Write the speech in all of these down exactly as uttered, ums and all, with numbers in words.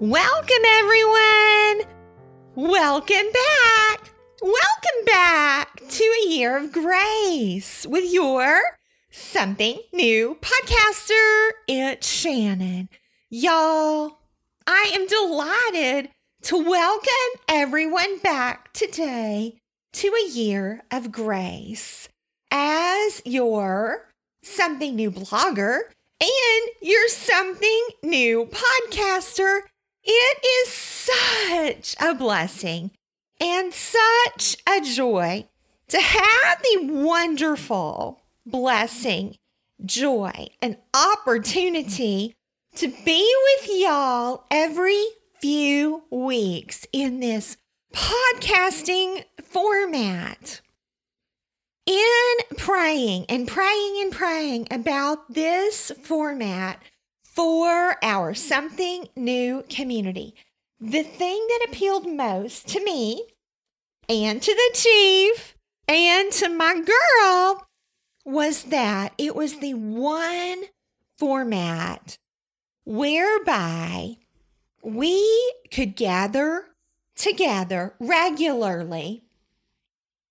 Welcome, everyone! Welcome back! Welcome back to A Year of Grace with your Something New podcaster. It's Shannon. Y'all, I am delighted to welcome everyone back today to A Year of Grace as your Something New blogger and your Something New podcaster. It is such a blessing and such a joy to have the wonderful blessing, joy, and opportunity to be with y'all every few weeks in this podcasting format. In praying and praying and praying about this format, for our Something New community, the thing that appealed most to me and to the chief and to my girl was that it was the one format whereby we could gather together regularly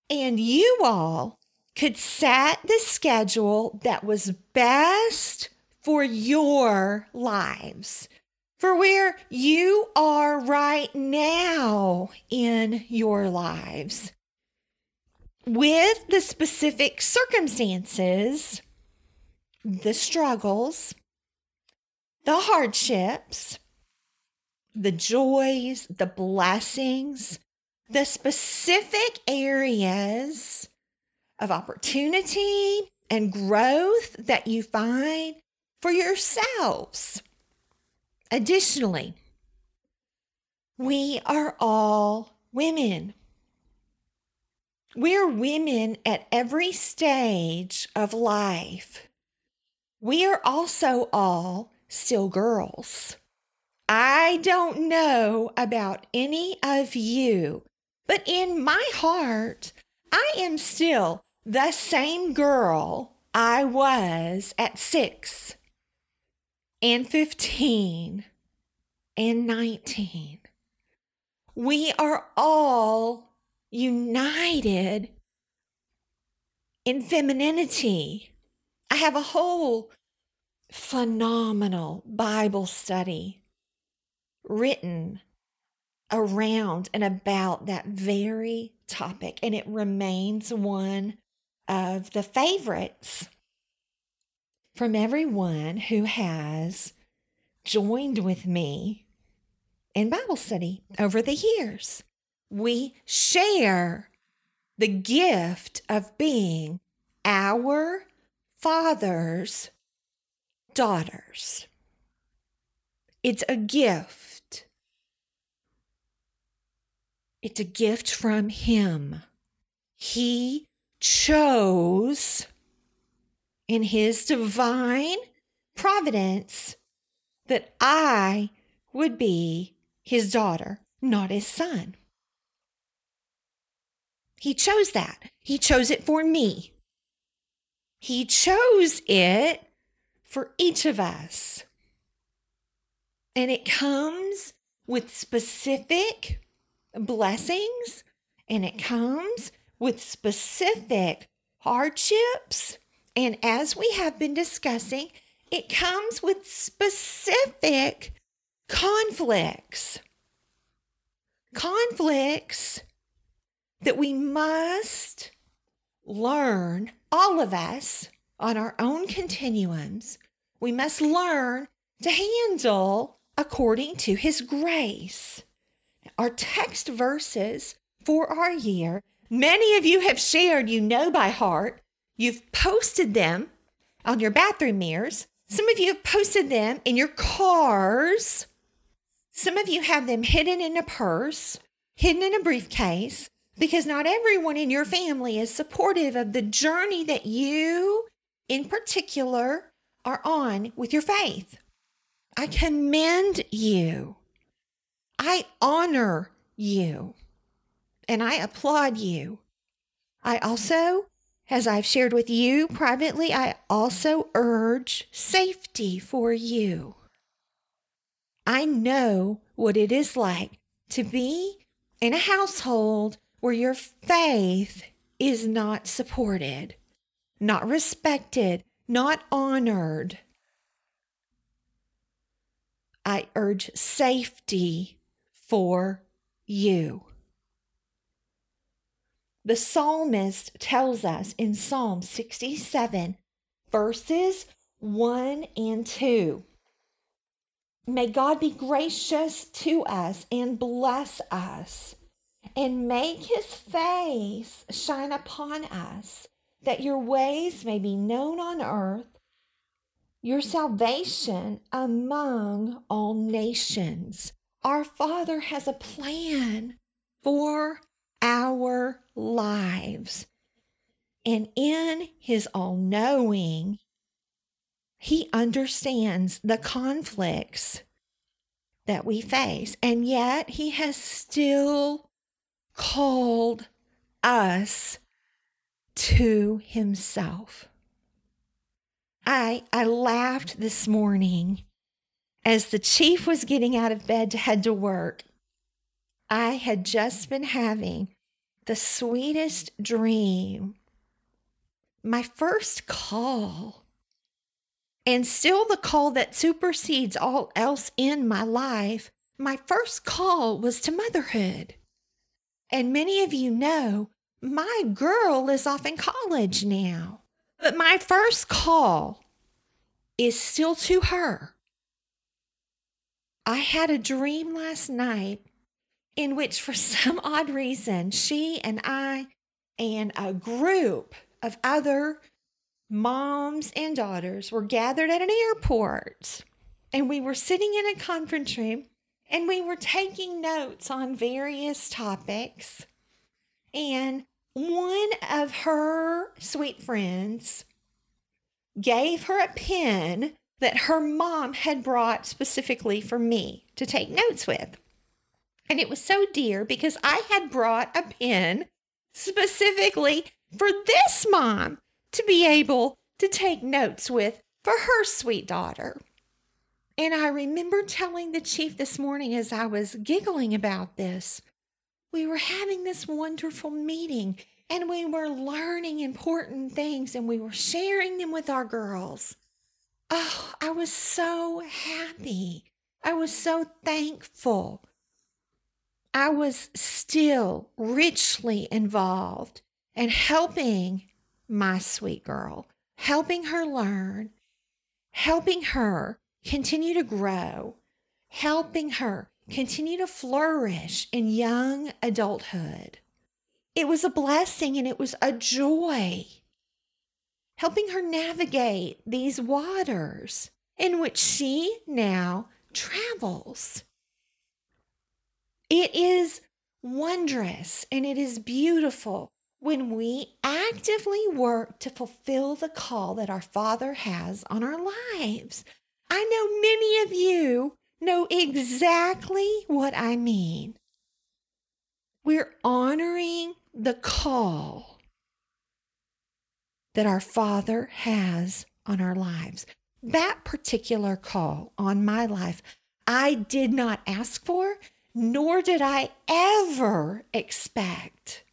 and you all could set the schedule that was best for your lives, for where you are right now in your lives, with the specific circumstances, the struggles, the hardships, the joys, the blessings, the specific areas of opportunity and growth that you find for yourselves. Additionally, we are all women. We're women at every stage of life. We are also all still girls. I don't know about any of you, but in my heart, I am still the same girl I was at six. And fifteen, and nineteen. We are all united in femininity. I have a whole phenomenal Bible study written around and about that very topic, and it remains one of the favorites from everyone who has joined with me in Bible study over the years. We share the gift of being our Father's daughters. It's a gift. It's a gift from Him. He chose, in His divine providence, that I would be His daughter, not His son. He chose that. He chose it for me. He chose it for each of us. And it comes with specific blessings, and it comes with specific hardships. And as we have been discussing, it comes with specific conflicts. Conflicts that we must learn, all of us, on our own continuums. We must learn to handle according to His grace. Our text verses for our year, many of you have shared, you know by heart. You've posted them on your bathroom mirrors. Some of you have posted them in your cars. Some of you have them hidden in a purse, hidden in a briefcase, because not everyone in your family is supportive of the journey that you, in particular, are on with your faith. I commend you. I honor you. And I applaud you. I also... As I've shared with you privately, I also urge safety for you. I know what it is like to be in a household where your faith is not supported, not respected, not honored. I urge safety for you. The psalmist tells us in Psalm sixty-seven, verses one and two, may God be gracious to us and bless us, and make his face shine upon us, that your ways may be known on earth, your salvation among all nations. Our Father has a plan for our lives. And in his all-knowing, he understands the conflicts that we face. And yet he has still called us to himself. I I laughed this morning as the chief was getting out of bed to head to work. I had just been having the sweetest dream. My first call, and still the call that supersedes all else in my life, my first call was to motherhood. And many of you know, my girl is off in college now. But my first call is still to her. I had a dream last night in which, for some odd reason, she and I and a group of other moms and daughters were gathered at an airport. And we were sitting in a conference room and we were taking notes on various topics. And one of her sweet friends gave her a pen that her mom had brought specifically for me to take notes with. And it was so dear because I had brought a pen specifically for this mom to be able to take notes with for her sweet daughter. And I remember telling the chief this morning as I was giggling about this, we were having this wonderful meeting and we were learning important things and we were sharing them with our girls. Oh, I was so happy. I was so thankful. I was still richly involved in helping my sweet girl, helping her learn, helping her continue to grow, helping her continue to flourish in young adulthood. It was a blessing and it was a joy. Helping her navigate these waters in which she now travels. It is wondrous and it is beautiful when we actively work to fulfill the call that our Father has on our lives. I know many of you know exactly what I mean. We're honoring the call that our Father has on our lives. That particular call on my life, I did not ask for, nor did I ever expect.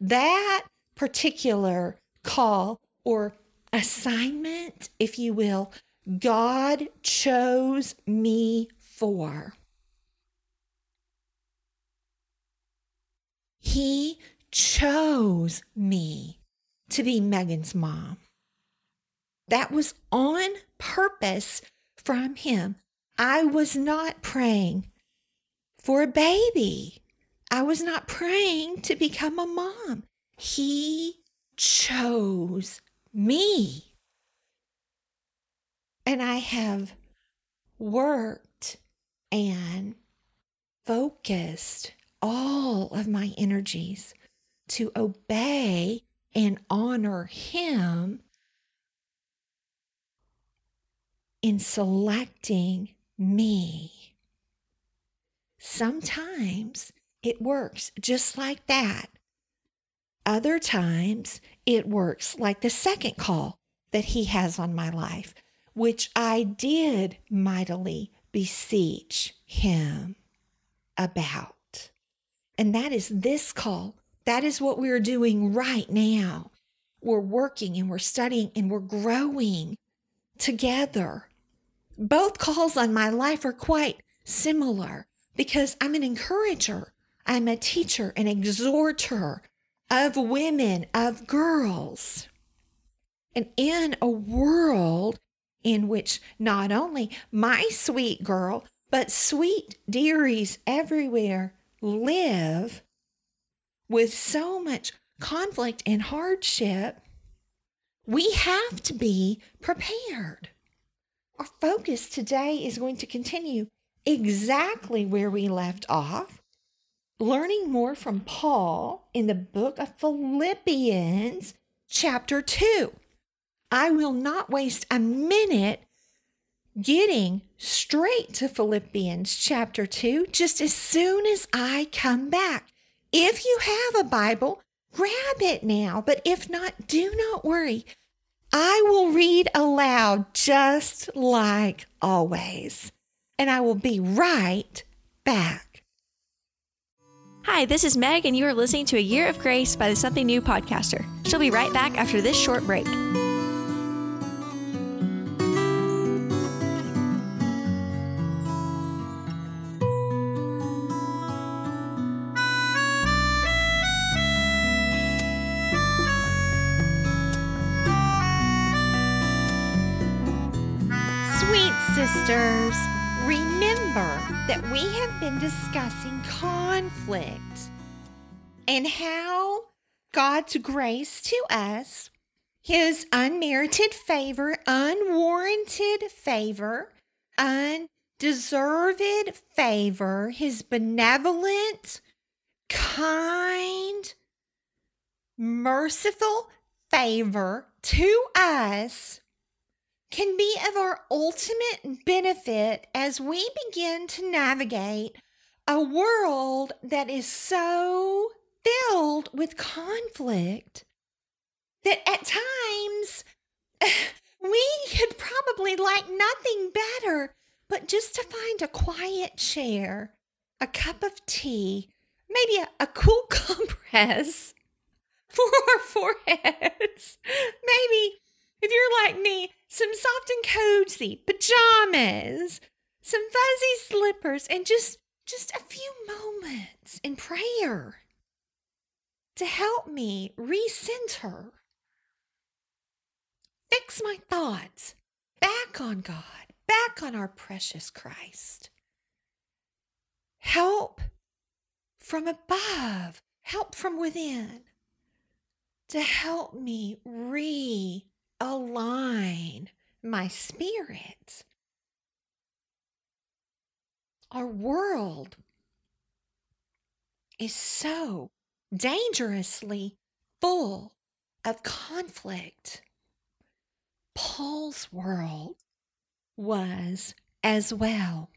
That particular call or assignment, if you will, God chose me for. He chose me to be Megan's mom. That was on purpose from him. I was not praying for a baby. I was not praying to become a mom. He chose me. And I have worked and focused all of my energies to obey and honor him in selecting me. Sometimes it works just like that. Other times it works like the second call that he has on my life, which I did mightily beseech him about. And that is this call. That is what we're doing right now. We're working and we're studying and we're growing together. Both calls on my life are quite similar because I'm an encourager. I'm a teacher, an exhorter of women, of girls. And in a world in which not only my sweet girl, but sweet dearies everywhere live with so much conflict and hardship, we have to be prepared. Our focus today is going to continue exactly where we left off, learning more from Paul in the book of Philippians, chapter two. I will not waste a minute getting straight to Philippians chapter two just as soon as I come back. If you have a Bible, grab it now. But if not, do not worry. I will read aloud just like always. And I will be right back. Hi, this is Meg, and you are listening to A Year of Grace by the Something New podcaster. She'll be right back after this short break. Sisters, remember that we have been discussing conflict and how God's grace to us, His unmerited favor, unwarranted favor, undeserved favor, His benevolent, kind, merciful favor to us can be of our ultimate benefit as we begin to navigate a world that is so filled with conflict that at times we could probably like nothing better but just to find a quiet chair, a cup of tea, maybe a, a cool compress for our foreheads, maybe if you're like me, some soft and cozy pajamas, some fuzzy slippers, and just, just a few moments in prayer to help me recenter, fix my thoughts back on God, back on our precious Christ. Help from above, help from within to help me re align my spirit. Our world is so dangerously full of conflict. Paul's world was as well.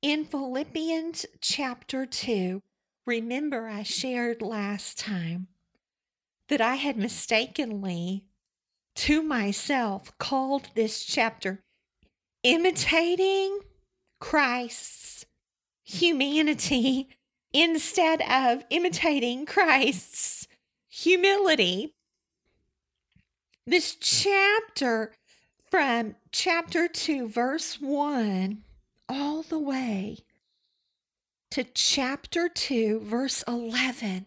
In Philippians chapter two, remember I shared last time that I had mistakenly to myself called this chapter Imitating Christ's Humanity instead of Imitating Christ's Humility. This chapter from chapter two, verse one, all the way to chapter two, verse eleven,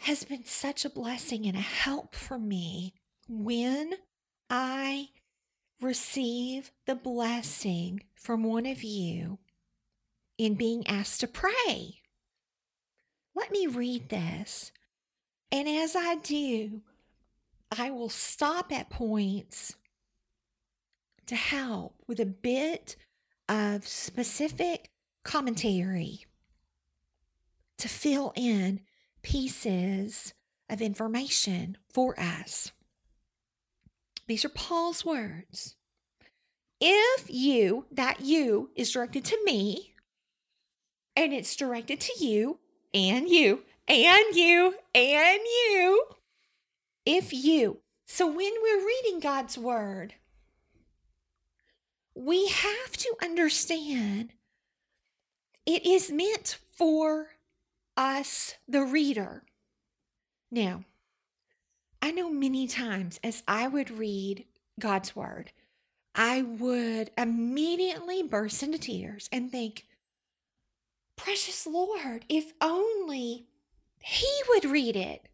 has been such a blessing and a help for me when I receive the blessing from one of you in being asked to pray. Let me read this. And as I do, I will stop at points to help with a bit of specific commentary to fill in pieces of information for us. These are Paul's words. If you, that you is directed to me, and it's directed to you, and you, and you, and you, if you. So when we're reading God's word, we have to understand it is meant for us, the reader. Now, I know many times as I would read God's word, I would immediately burst into tears and think, precious Lord, if only he would read it.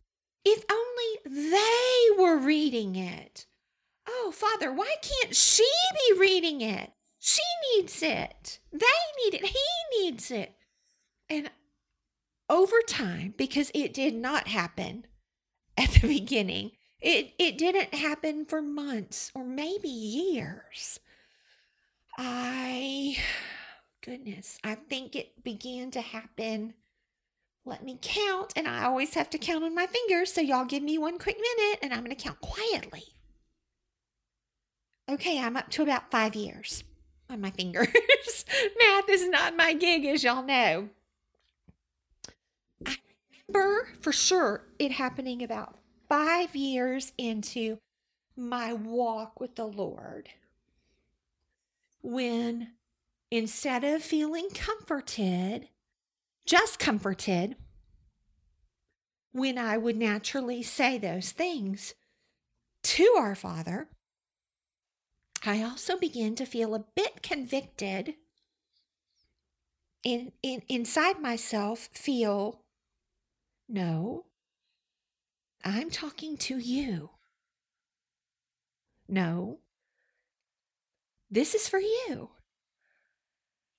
If only they were reading it. Oh, Father, why can't she be reading it? She needs it. They need it. He needs it. And over time, because it did not happen at the beginning, it, it didn't happen for months or maybe years. I, goodness, I think it began to happen. Let me count, and I always have to count on my fingers, so y'all give me one quick minute, and I'm going to count quietly. Okay, I'm up to about five years on my fingers. Math is not my gig, as y'all know. I remember for sure it happening about five years into my walk with the Lord, when instead of feeling comforted, just comforted, when I would naturally say those things to our Father, I also began to feel a bit convicted and in, in, inside myself feel, no, I'm talking to you. No, this is for you.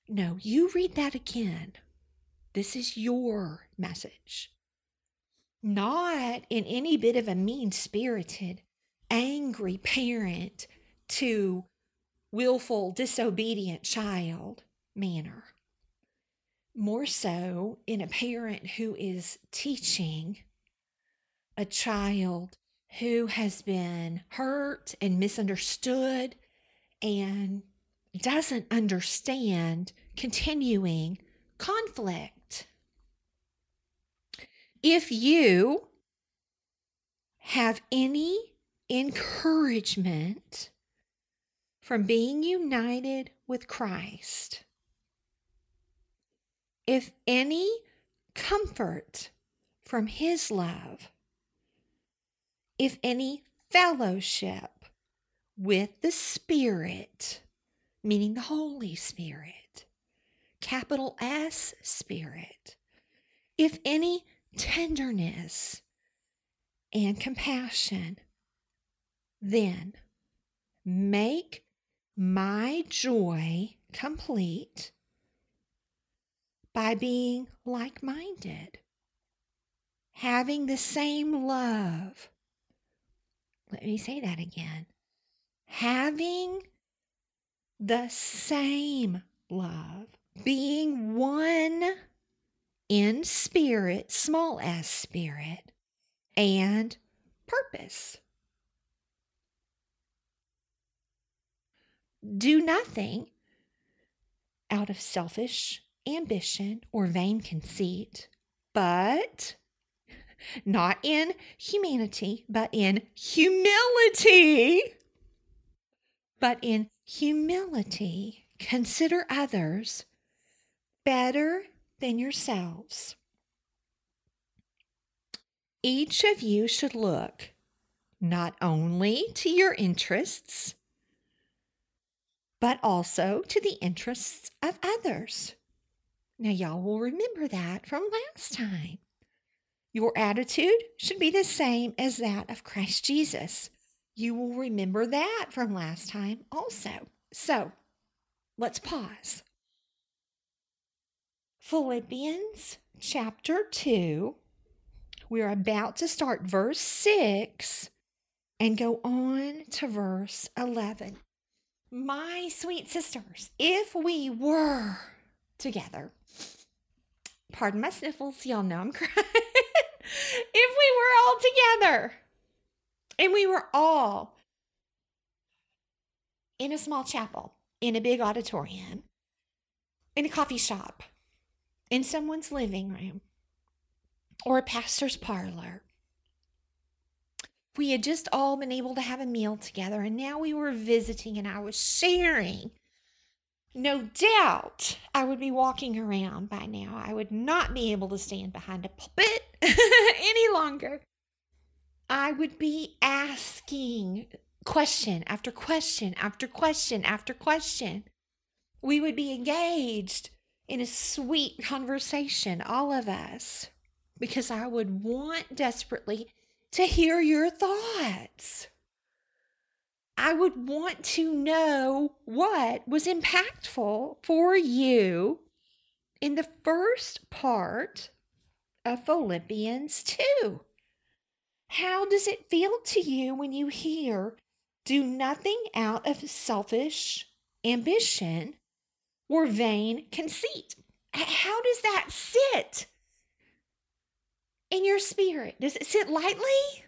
No, you read that again. This is your message. Not in any bit of a mean-spirited, angry parent to willful, disobedient child manner. More so in a parent who is teaching a child who has been hurt and misunderstood and doesn't understand continuing conflict. If you have any encouragement from being united with Christ, if any comfort from his love, if any fellowship with the Spirit, meaning the Holy Spirit, capital S Spirit, if any tenderness and compassion, then make my joy complete by being like-minded, having the same love. Let me say that again. Having the same love, being one in spirit, small s spirit, and purpose. Do nothing out of selfish ambition or vain conceit, but not in humanity, but in humility, but in humility, consider others better than yourselves. Each of you should look not only to your interests, but also to the interests of others. Now, y'all will remember that from last time. Your attitude should be the same as that of Christ Jesus. You will remember that from last time also. So, let's pause. Philippians chapter two, we're about to start verse six and go on to verse eleven. My sweet sisters, if we were together, pardon my sniffles, y'all know I'm crying. If we were all together and we were all in a small chapel, in a big auditorium, in a coffee shop, in someone's living room, or a pastor's parlor, we had just all been able to have a meal together, and now we were visiting, and I was sharing no doubt I would be walking around by now. I would not be able to stand behind a pulpit any longer. I would be asking question after question after question after question. We would be engaged in a sweet conversation, all of us, because I would want desperately to hear your thoughts. I would want to know what was impactful for you in the first part of Philippians two. How does it feel to you when you hear, do nothing out of selfish ambition or vain conceit? How does that sit in your spirit? Does it sit lightly,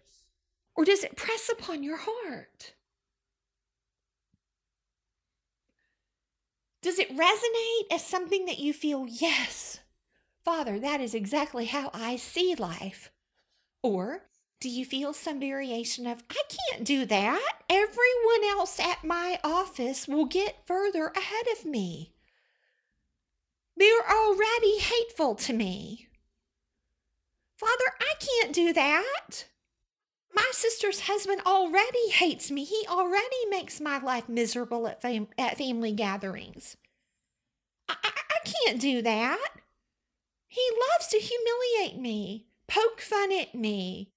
or does it press upon your heart? Does it resonate as something that you feel, yes, Father, that is exactly how I see life? Or do you feel some variation of, I can't do that. Everyone else at my office will get further ahead of me. They're already hateful to me. Father, I can't do that. My sister's husband already hates me. He already makes my life miserable at, fam- at family gatherings. I-, I-, I can't do that. He loves to humiliate me, poke fun at me,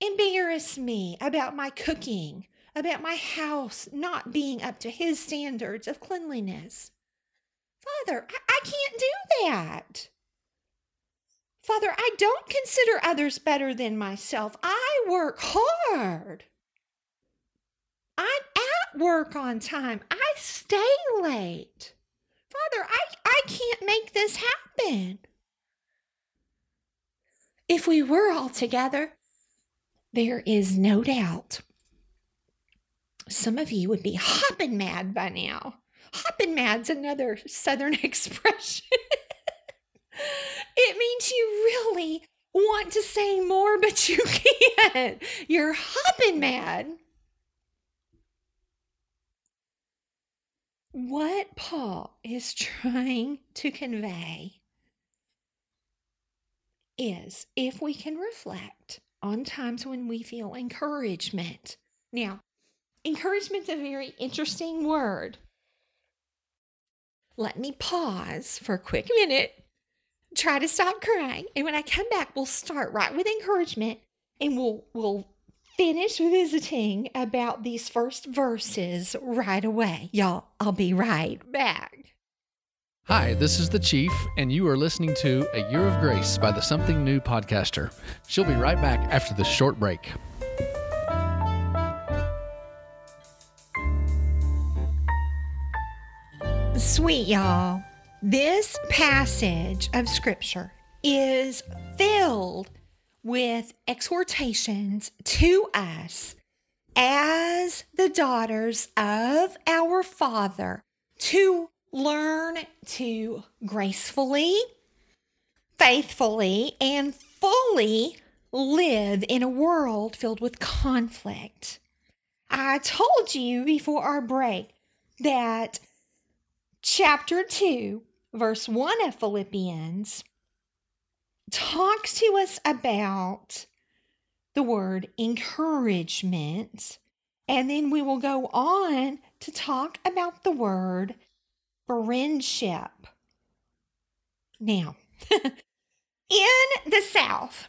embarrass me about my cooking, about my house not being up to his standards of cleanliness. Father, I, I can't do that. Father, I don't consider others better than myself. I work hard. I'm at work on time. I stay late. Father, I, I can't make this happen. If we were all together, there is no doubt some of you would be hopping mad by now. Hopping mad's another Southern expression. It means you really want to say more, but you can't. You're hopping mad. What Paul is trying to convey is if we can reflect on times when we feel encouragement. Now, encouragement's a very interesting word. Let me pause for a quick minute. Try to stop crying. And when I come back, we'll start right with encouragement, and we'll we'll finish visiting about these first verses right away. Y'all, I'll be right back. Hi, this is the Chief, and you are listening to A Year of Grace by the Something New podcaster. She'll be right back after this short break. Sweet, y'all. This passage of Scripture is filled with exhortations to us as the daughters of our Father to learn to gracefully, faithfully, and fully live in a world filled with conflict. I told you before our break that chapter two verse one of Philippians talks to us about the word encouragement, and then we will go on to talk about the word friendship. Now, in the South,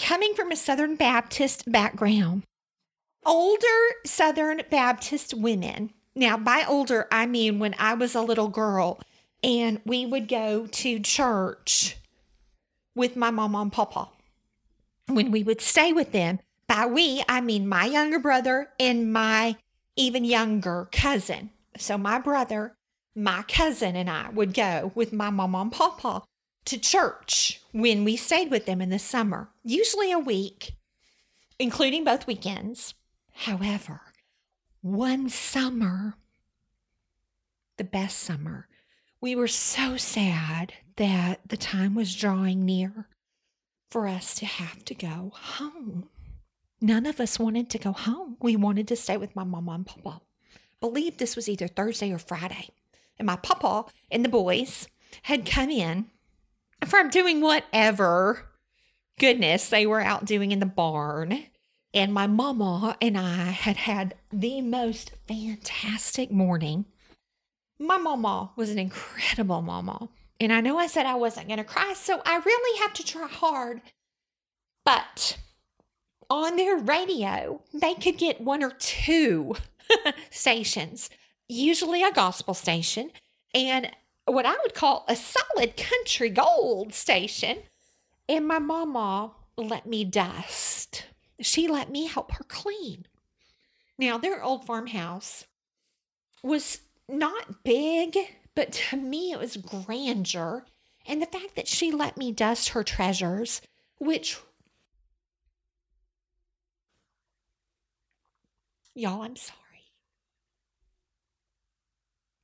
coming from a Southern Baptist background, older Southern Baptist women, now by older, I mean when I was a little girl, and we would go to church with my mama and papa. When we would stay with them, by we, I mean my younger brother and my even younger cousin. So my brother, my cousin, and I would go with my mama and papa to church when we stayed with them in the summer, usually a week, including both weekends. However, one summer, the best summer, we were so sad that the time was drawing near for us to have to go home. None of us wanted to go home. We wanted to stay with my mama and papa. believe this was either Thursday or Friday. And my papa and the boys had come in from doing whatever goodness they were out doing in the barn. And my mama and I had had the most fantastic morning. My mama was an incredible mama. And I know I said I wasn't going to cry, so I really have to try hard. But on their radio, they could get one or two stations, usually a gospel station, and what I would call a solid country gold station. And my mama let me dust. She let me help her clean. Now, their old farmhouse was not big, but to me, it was grandeur. And the fact that she let me dust her treasures, which, y'all, I'm sorry.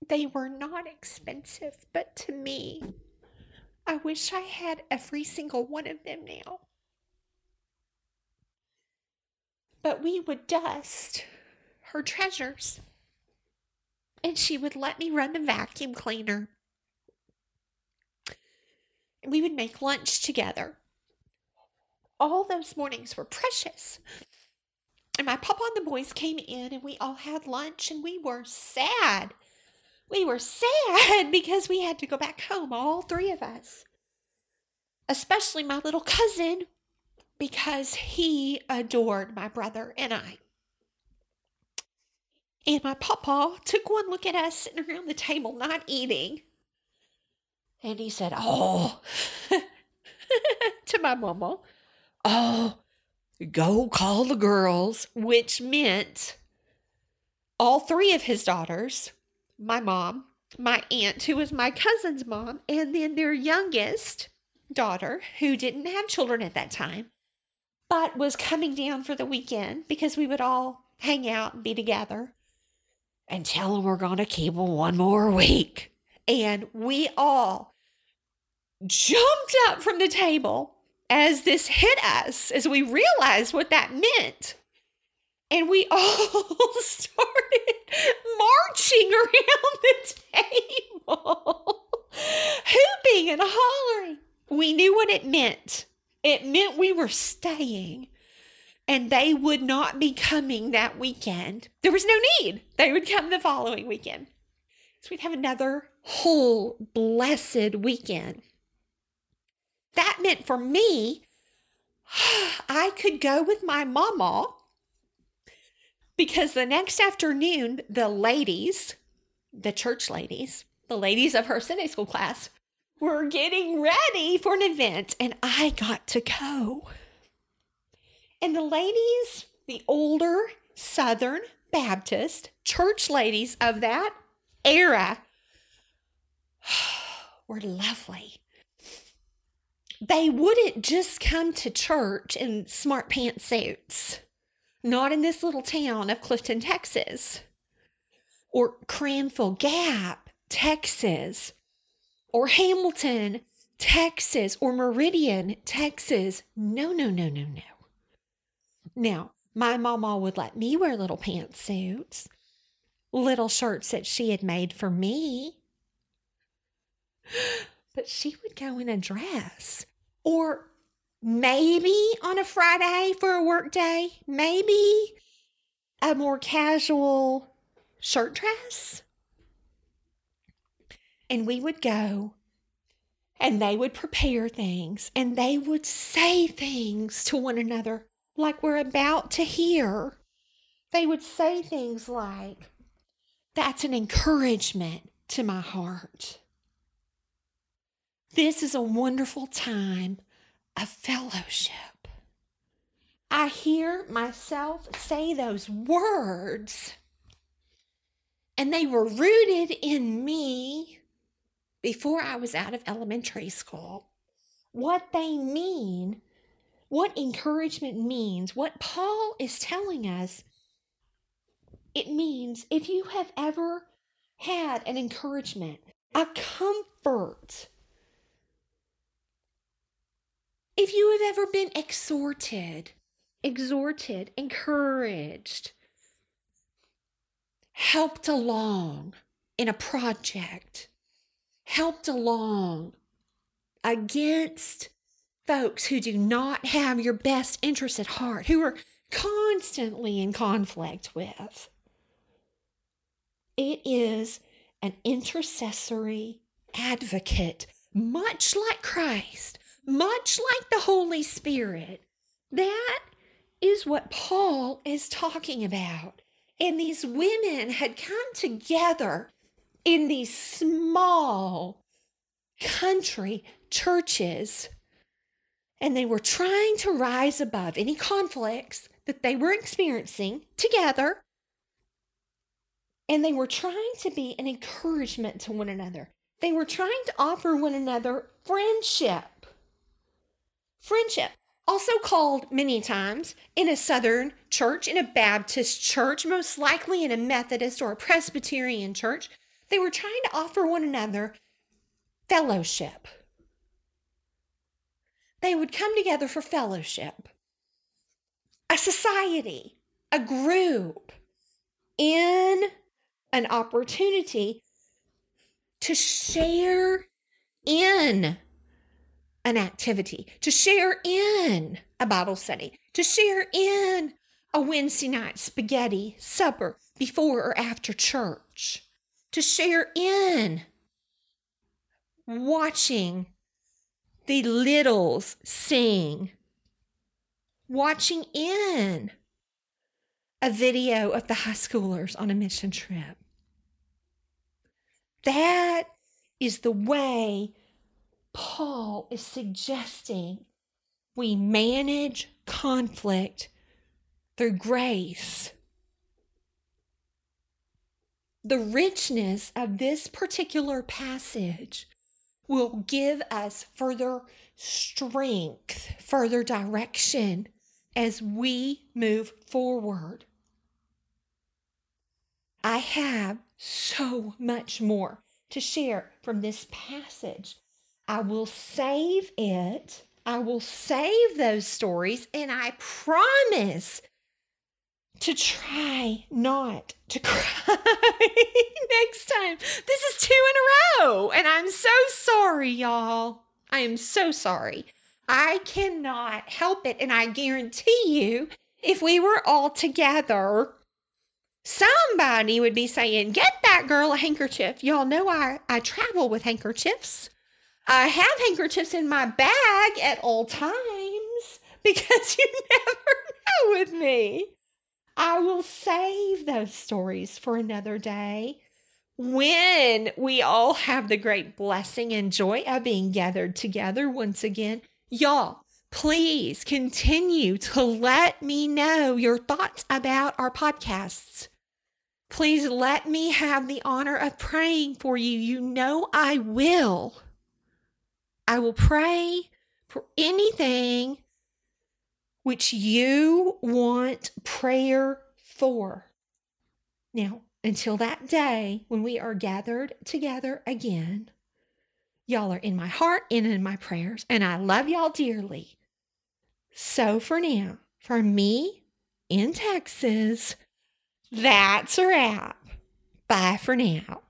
They were not expensive, but to me, I wish I had every single one of them now. But we would dust her treasures, and she would let me run the vacuum cleaner. We would make lunch together. All those mornings were precious. And my papa and the boys came in, and we all had lunch, and we were sad. We were sad because we had to go back home, all three of us. Especially my little cousin, because he adored my brother and I. And my papa took one look at us sitting around the table, not eating. And he said, "Oh," to my mama, "oh, go call the girls," which meant all three of his daughters, my mom, my aunt, who was my cousin's mom, and then their youngest daughter, who didn't have children at that time, but was coming down for the weekend because we would all hang out and be together. And tell them we're going to keep them one more week. And we all jumped up from the table as this hit us, as we realized what that meant. And we all started marching around the table, hooping and hollering. We knew what it meant. It meant we were staying. And they would not be coming that weekend. There was no need. They would come the following weekend. So we'd have another whole blessed weekend. That meant for me, I could go with my mama because the next afternoon, the ladies, the church ladies, the ladies of her Sunday school class were getting ready for an event, and I got to go. And the ladies, the older Southern Baptist church ladies of that era, were lovely. They wouldn't just come to church in smart pantsuits, not in this little town of Clifton, Texas, or Cranfill Gap, Texas, or Hamilton, Texas, or Meridian, Texas. No, no, no, no, no. Now, my mama would let me wear little pantsuits, little shirts that she had made for me. But she would go in a dress, or maybe on a Friday for a work day, maybe a more casual shirt dress. And we would go, and they would prepare things, and they would say things to one another like we're about to hear. They would say things like, "That's an encouragement to my heart. This is a wonderful time of fellowship." I hear myself say those words, and they were rooted in me before I was out of elementary school. What they mean, what encouragement means, what Paul is telling us, it means if you have ever had an encouragement, a comfort, if you have ever been exhorted, exhorted, encouraged, helped along in a project, helped along against folks who do not have your best interests at heart, who are constantly in conflict with. It is an intercessory advocate, much like Christ, much like the Holy Spirit. That is what Paul is talking about. And these women had come together in these small country churches, and they were trying to rise above any conflicts that they were experiencing together. And they were trying to be an encouragement to one another. They were trying to offer one another friendship. Friendship, also called many times in a Southern church, in a Baptist church, most likely in a Methodist or a Presbyterian church, they were trying to offer one another fellowship. They would come together for fellowship. A society, a group, in an opportunity to share in an activity, to share in a Bible study, to share in a Wednesday night spaghetti supper before or after church, to share in watching the littles sing, watching in a video of the high schoolers on a mission trip. That is the way Paul is suggesting we manage conflict through grace. The richness of this particular passage will give us further strength, further direction as we move forward. I have so much more to share from this passage. I will save it. I will save those stories, and I promise to try not to cry next time. This is two in a row, and I'm so sorry, y'all. I am so sorry. I cannot help it, and I guarantee you, if we were all together, somebody would be saying, get that girl a handkerchief. Y'all know I, I travel with handkerchiefs. I have handkerchiefs in my bag at all times because you never know with me. I will save those stories for another day when we all have the great blessing and joy of being gathered together once again. Y'all, please continue to let me know your thoughts about our podcasts. Please let me have the honor of praying for you. You know I will. I will pray for anything which you want prayer for. Now, until that day when we are gathered together again, y'all are in my heart and in my prayers, and I love y'all dearly. So for now, for me in Texas, that's a wrap. Bye for now.